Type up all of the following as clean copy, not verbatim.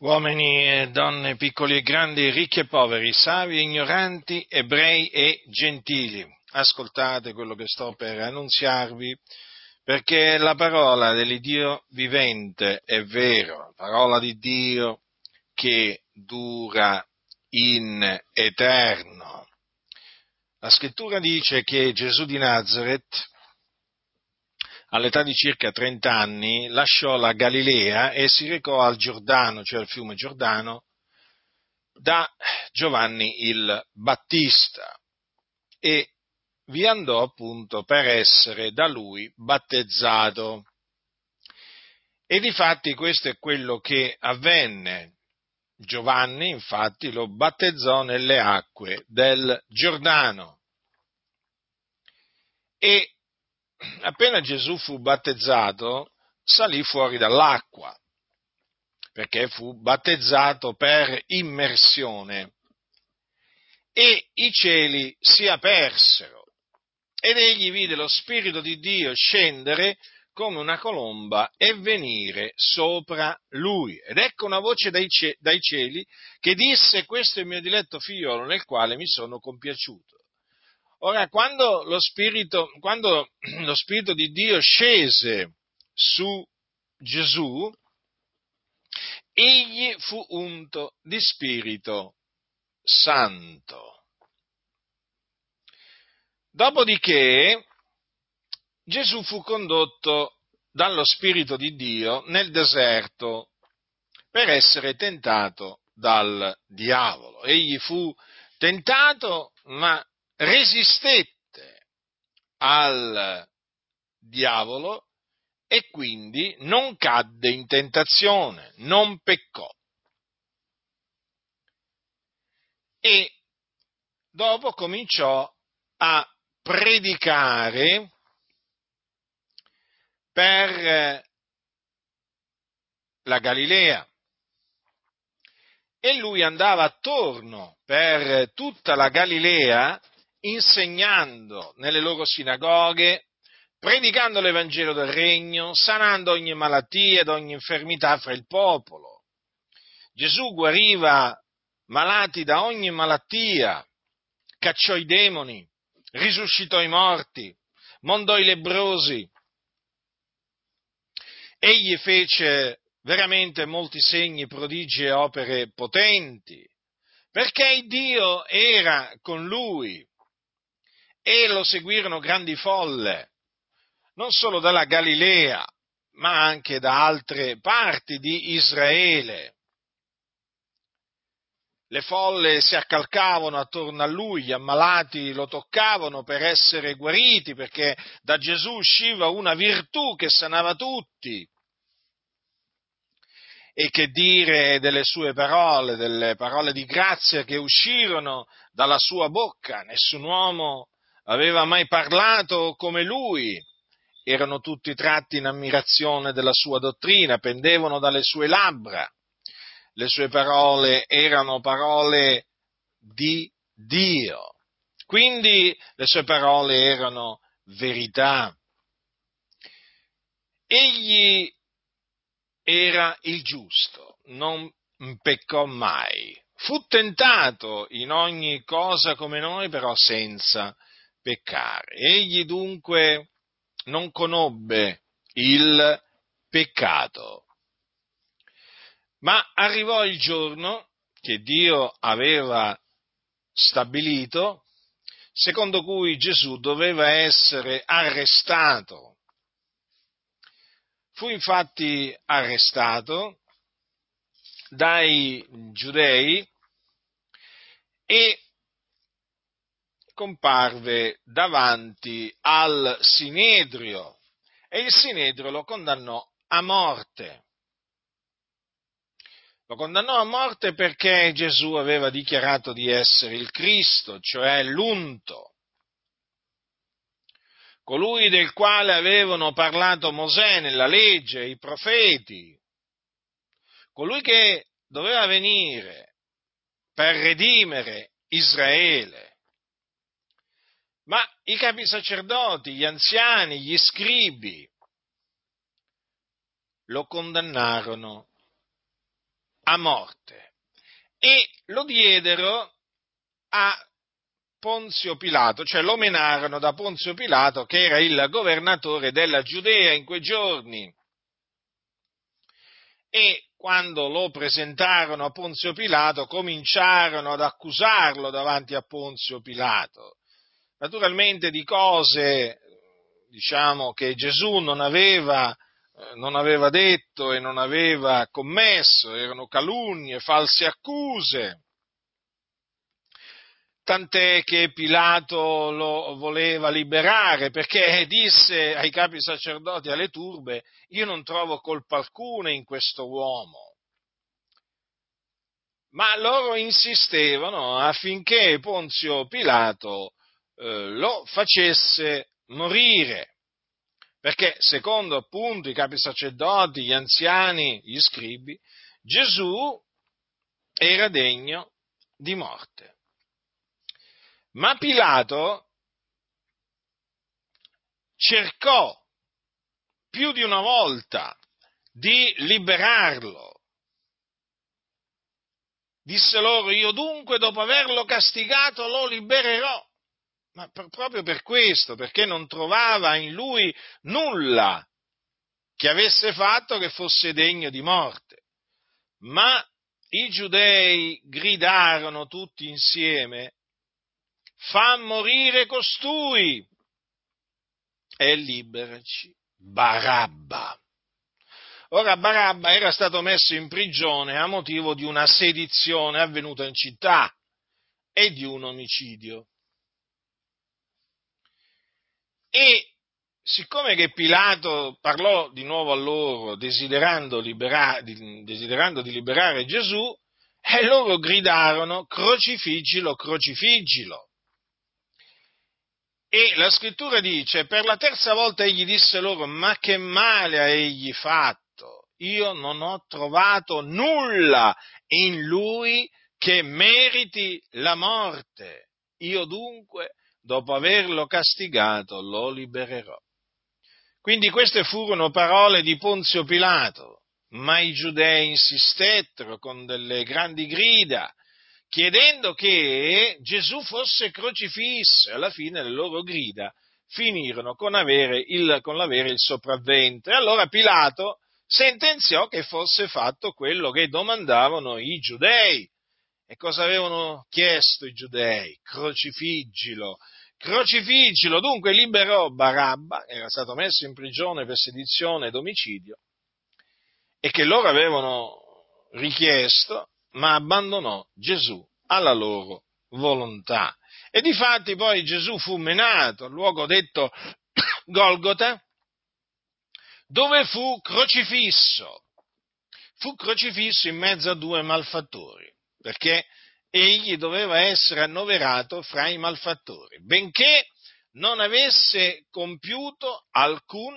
Uomini e donne, piccoli e grandi, ricchi e poveri, savi e ignoranti, ebrei e gentili, ascoltate quello che sto per annunziarvi, perché la parola dell'Iddio vivente è vero, parola di Dio che dura in eterno. La scrittura dice che Gesù di Nazareth, all'età di circa 30 anni, lasciò la Galilea e si recò al Giordano, cioè al fiume Giordano, da Giovanni il Battista, e vi andò appunto per essere da lui battezzato. E difatti questo è quello che avvenne. Giovanni, infatti, lo battezzò nelle acque del Giordano. E appena Gesù fu battezzato, salì fuori dall'acqua, perché fu battezzato per immersione. E i cieli si apersero, ed egli vide lo Spirito di Dio scendere come una colomba e venire sopra lui. Ed ecco una voce dai cieli che disse: questo è il mio diletto figliolo nel quale mi sono compiaciuto. Ora, quando lo Spirito di Dio scese su Gesù, egli fu unto di Spirito Santo. Dopodiché Gesù fu condotto dallo Spirito di Dio nel deserto per essere tentato dal diavolo. Egli fu tentato, ma resistette al diavolo e quindi non cadde in tentazione, non peccò. E dopo cominciò a predicare per la Galilea, e lui andava attorno per tutta la Galilea insegnando nelle loro sinagoghe, predicando l'Evangelo del Regno, sanando ogni malattia ed ogni infermità fra il popolo. Gesù guariva malati da ogni malattia, cacciò i demoni, risuscitò i morti, mondò i lebbrosi. Egli fece veramente molti segni, prodigi e opere potenti, perché Dio era con lui, e lo seguirono grandi folle, non solo dalla Galilea, ma anche da altre parti di Israele. Le folle si accalcavano attorno a lui, gli ammalati lo toccavano per essere guariti, perché da Gesù usciva una virtù che sanava tutti. E che dire delle sue parole, delle parole di grazia che uscirono dalla sua bocca? Nessun uomo aveva mai parlato come lui. Erano tutti tratti in ammirazione della sua dottrina, pendevano dalle sue labbra. Le sue parole erano parole di Dio, quindi le sue parole erano verità. Egli era il giusto, non peccò mai, fu tentato in ogni cosa come noi, però senza peccare. Egli dunque non conobbe il peccato. Ma arrivò il giorno che Dio aveva stabilito, secondo cui Gesù doveva essere arrestato. Fu infatti arrestato dai giudei e comparve davanti al Sinedrio, e il Sinedrio lo condannò a morte. Lo condannò a morte perché Gesù aveva dichiarato di essere il Cristo, cioè l'unto, colui del quale avevano parlato Mosè nella legge, i profeti, colui che doveva venire per redimere Israele. Ma i capi sacerdoti, gli anziani, gli scribi lo condannarono a morte, e lo diedero a Ponzio Pilato, cioè lo menarono da Ponzio Pilato, che era il governatore della Giudea in quei giorni. E quando lo presentarono a Ponzio Pilato, cominciarono ad accusarlo davanti a Ponzio Pilato, naturalmente di cose, diciamo, che Gesù non aveva detto e non aveva commesso. Erano calunnie, false accuse, tant'è che Pilato lo voleva liberare, perché disse ai capi sacerdoti e alle turbe: io non trovo colpa alcuna in questo uomo. Ma loro insistevano affinché Ponzio Pilato lo facesse morire, perché secondo appunto i capi sacerdoti, gli anziani, gli scribi, Gesù era degno di morte. Ma Pilato cercò più di una volta di liberarlo. Disse loro: io dunque, dopo averlo castigato, lo libererò. Ma proprio per questo, perché non trovava in lui nulla che avesse fatto che fosse degno di morte. Ma i giudei gridarono tutti insieme: fa morire costui e liberaci Barabba. Ora, Barabba era stato messo in prigione a motivo di una sedizione avvenuta in città e di un omicidio. E siccome che Pilato parlò di nuovo a loro desiderando di liberare Gesù, e loro gridarono: crocifiggilo, crocifiggilo. E la scrittura dice: per la terza volta egli disse loro: ma che male ha egli fatto? Io non ho trovato nulla in lui che meriti la morte. Io dunque, dopo averlo castigato, lo libererò. Quindi queste furono parole di Ponzio Pilato, ma i giudei insistettero con delle grandi grida, chiedendo che Gesù fosse crocifisso. Alla fine le loro grida finirono con l'avere il sopravvento. E allora Pilato sentenziò che fosse fatto quello che domandavano i giudei. E cosa avevano chiesto i giudei? Crocifiggilo, crocifiggilo. Dunque liberò Barabba, che era stato messo in prigione per sedizione ed omicidio, e che loro avevano richiesto, ma abbandonò Gesù alla loro volontà. E difatti poi Gesù fu menato al luogo detto Golgota, dove fu crocifisso. Fu crocifisso in mezzo a due malfattori, perché egli doveva essere annoverato fra i malfattori, benché non avesse compiuto alcun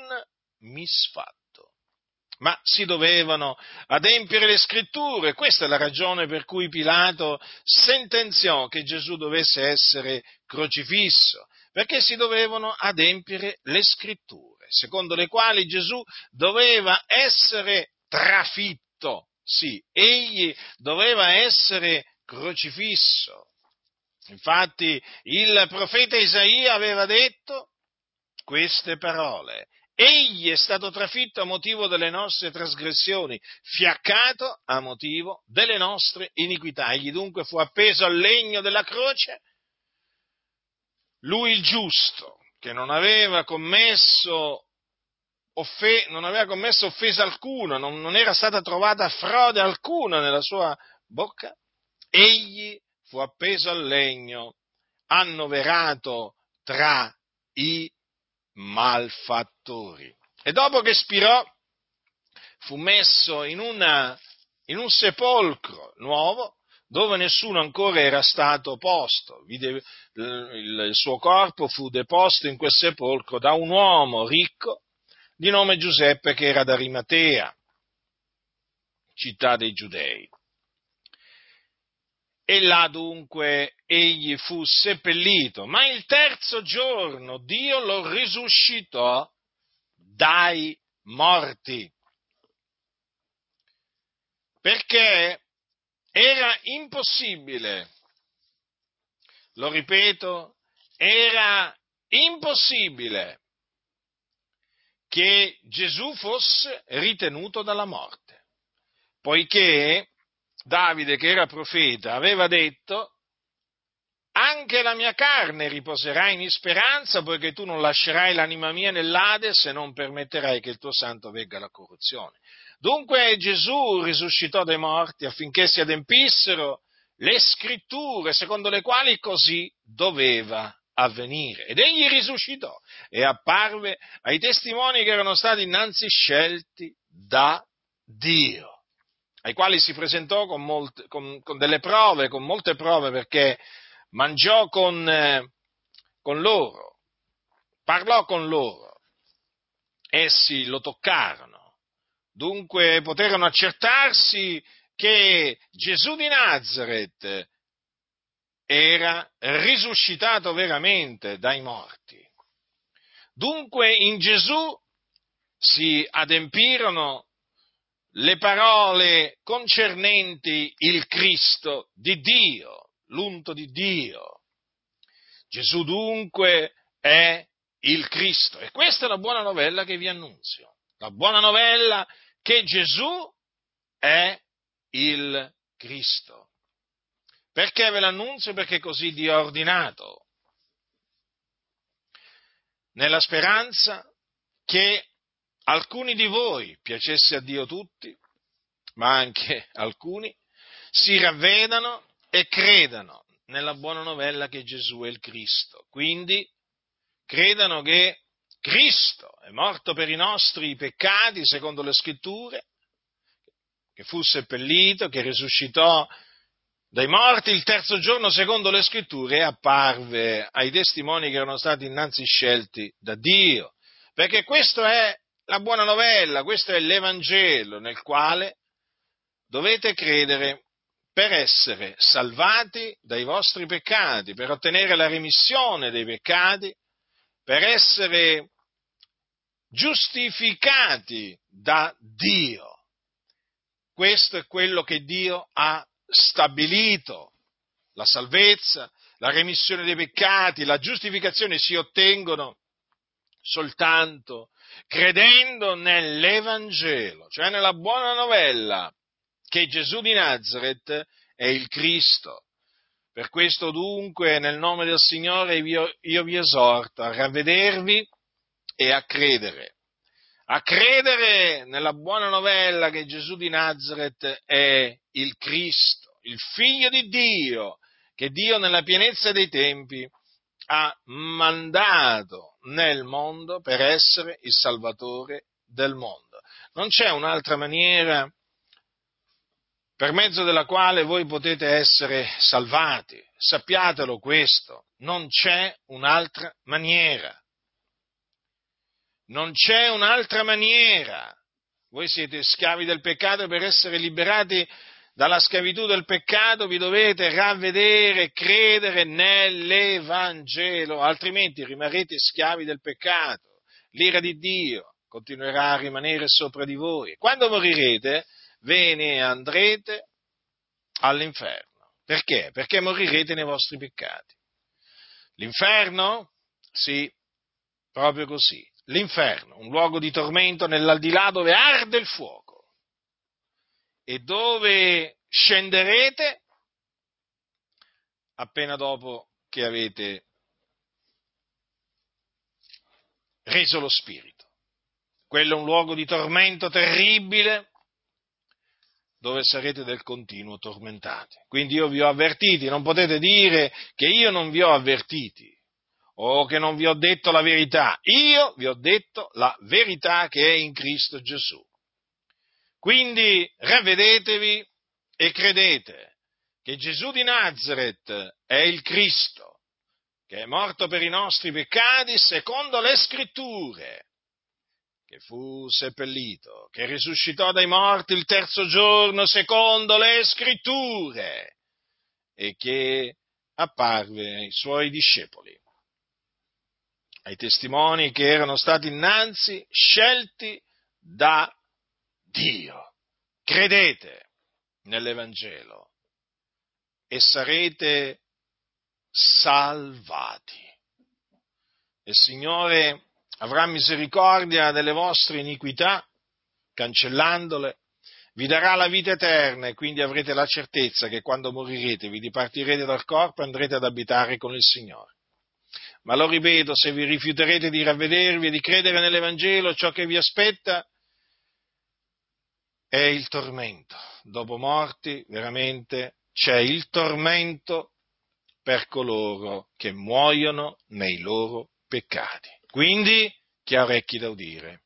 misfatto. Ma si dovevano adempiere le scritture. Questa è la ragione per cui Pilato sentenziò che Gesù dovesse essere crocifisso, perché si dovevano adempiere le scritture, secondo le quali Gesù doveva essere trafitto. Sì, egli doveva essere crocifisso. Infatti il profeta Isaia aveva detto queste parole: egli è stato trafitto a motivo delle nostre trasgressioni, fiaccato a motivo delle nostre iniquità. Egli dunque fu appeso al legno della croce, lui il giusto, che non aveva commesso offesa alcuna, non era stata trovata frode alcuna nella sua bocca. Egli fu appeso al legno, annoverato tra i malfattori, e dopo che spirò fu messo in un sepolcro nuovo, dove nessuno ancora era stato posto. Il suo corpo fu deposto in quel sepolcro da un uomo ricco di nome Giuseppe, che era d'Arimatea, città dei Giudei. E là dunque egli fu seppellito, ma il terzo giorno Dio lo risuscitò dai morti, perché Era impossibile, lo ripeto, era impossibile che Gesù fosse ritenuto dalla morte, poiché Davide, che era profeta, aveva detto: anche la mia carne riposerà in speranza, poiché tu non lascerai l'anima mia nell'Ade, se non permetterai che il tuo santo vegga la corruzione. Dunque Gesù risuscitò dai morti affinché si adempissero le scritture secondo le quali così doveva avvenire. Ed egli risuscitò e apparve ai testimoni che erano stati innanzi scelti da Dio, ai quali si presentò con molte prove, perché mangiò con loro, parlò con loro, essi lo toccarono. Dunque poterono accertarsi che Gesù di Nazareth era risuscitato veramente dai morti. Dunque in Gesù si adempirono le parole concernenti il Cristo di Dio, l'unto di Dio. Gesù dunque è il Cristo, e questa è la buona novella che vi annunzio. La buona novella che Gesù è il Cristo. Perché ve l'annunzio? Perché così Dio ha ordinato, nella speranza che alcuni di voi piacesse a Dio tutti, ma anche alcuni si ravvedano e credano nella buona novella che Gesù è il Cristo. Quindi credano che Cristo è morto per i nostri peccati, secondo le scritture, che fu seppellito, che risuscitò dai morti il terzo giorno, secondo le scritture, e apparve ai testimoni che erano stati innanzi scelti da Dio. Perché questa è la buona novella, questo è l'Evangelo nel quale dovete credere per essere salvati dai vostri peccati, per ottenere la remissione dei peccati, per essere giustificati da Dio. Questo è quello che Dio ha stabilito. La salvezza, la remissione dei peccati, la giustificazione si ottengono soltanto credendo nell'Evangelo, cioè nella buona novella che Gesù di Nazareth è il Cristo. Per questo dunque, nel nome del Signore, io vi esorto a ravvedervi e a credere nella buona novella che Gesù di Nazareth è il Cristo, il Figlio di Dio, che Dio nella pienezza dei tempi ha mandato nel mondo per essere il Salvatore del mondo. Non c'è un'altra maniera per mezzo della quale voi potete essere salvati. Sappiatelo questo, non c'è un'altra maniera. Non c'è un'altra maniera. Voi siete schiavi del peccato, per essere liberati dalla schiavitù del peccato vi dovete ravvedere e credere nell'Evangelo, altrimenti rimarrete schiavi del peccato. L'ira di Dio continuerà a rimanere sopra di voi. Quando morirete, ve ne andrete all'inferno. Perché? Perché morirete nei vostri peccati. L'inferno? Sì, proprio così. L'inferno, un luogo di tormento nell'aldilà dove arde il fuoco e dove scenderete appena dopo che avete reso lo spirito. Quello è un luogo di tormento terribile, dove sarete del continuo tormentati. Quindi io vi ho avvertiti, non potete dire che io non vi ho avvertiti o che non vi ho detto la verità. Io vi ho detto la verità che è in Cristo Gesù. Quindi ravvedetevi e credete che Gesù di Nazareth è il Cristo, che è morto per i nostri peccati secondo le scritture, che fu seppellito, che risuscitò dai morti il terzo giorno secondo le scritture, e che apparve ai suoi discepoli, ai testimoni che erano stati innanzi scelti da Dio. Credete nell'Evangelo, e sarete salvati. Il Signore avrà misericordia delle vostre iniquità, cancellandole, vi darà la vita eterna e quindi avrete la certezza che quando morirete vi dipartirete dal corpo e andrete ad abitare con il Signore. Ma lo ripeto, se vi rifiuterete di ravvedervi e di credere nell'Evangelo, ciò che vi aspetta è il tormento. Dopo morti, veramente, c'è il tormento per coloro che muoiono nei loro peccati. Quindi, chi ha orecchi da udire,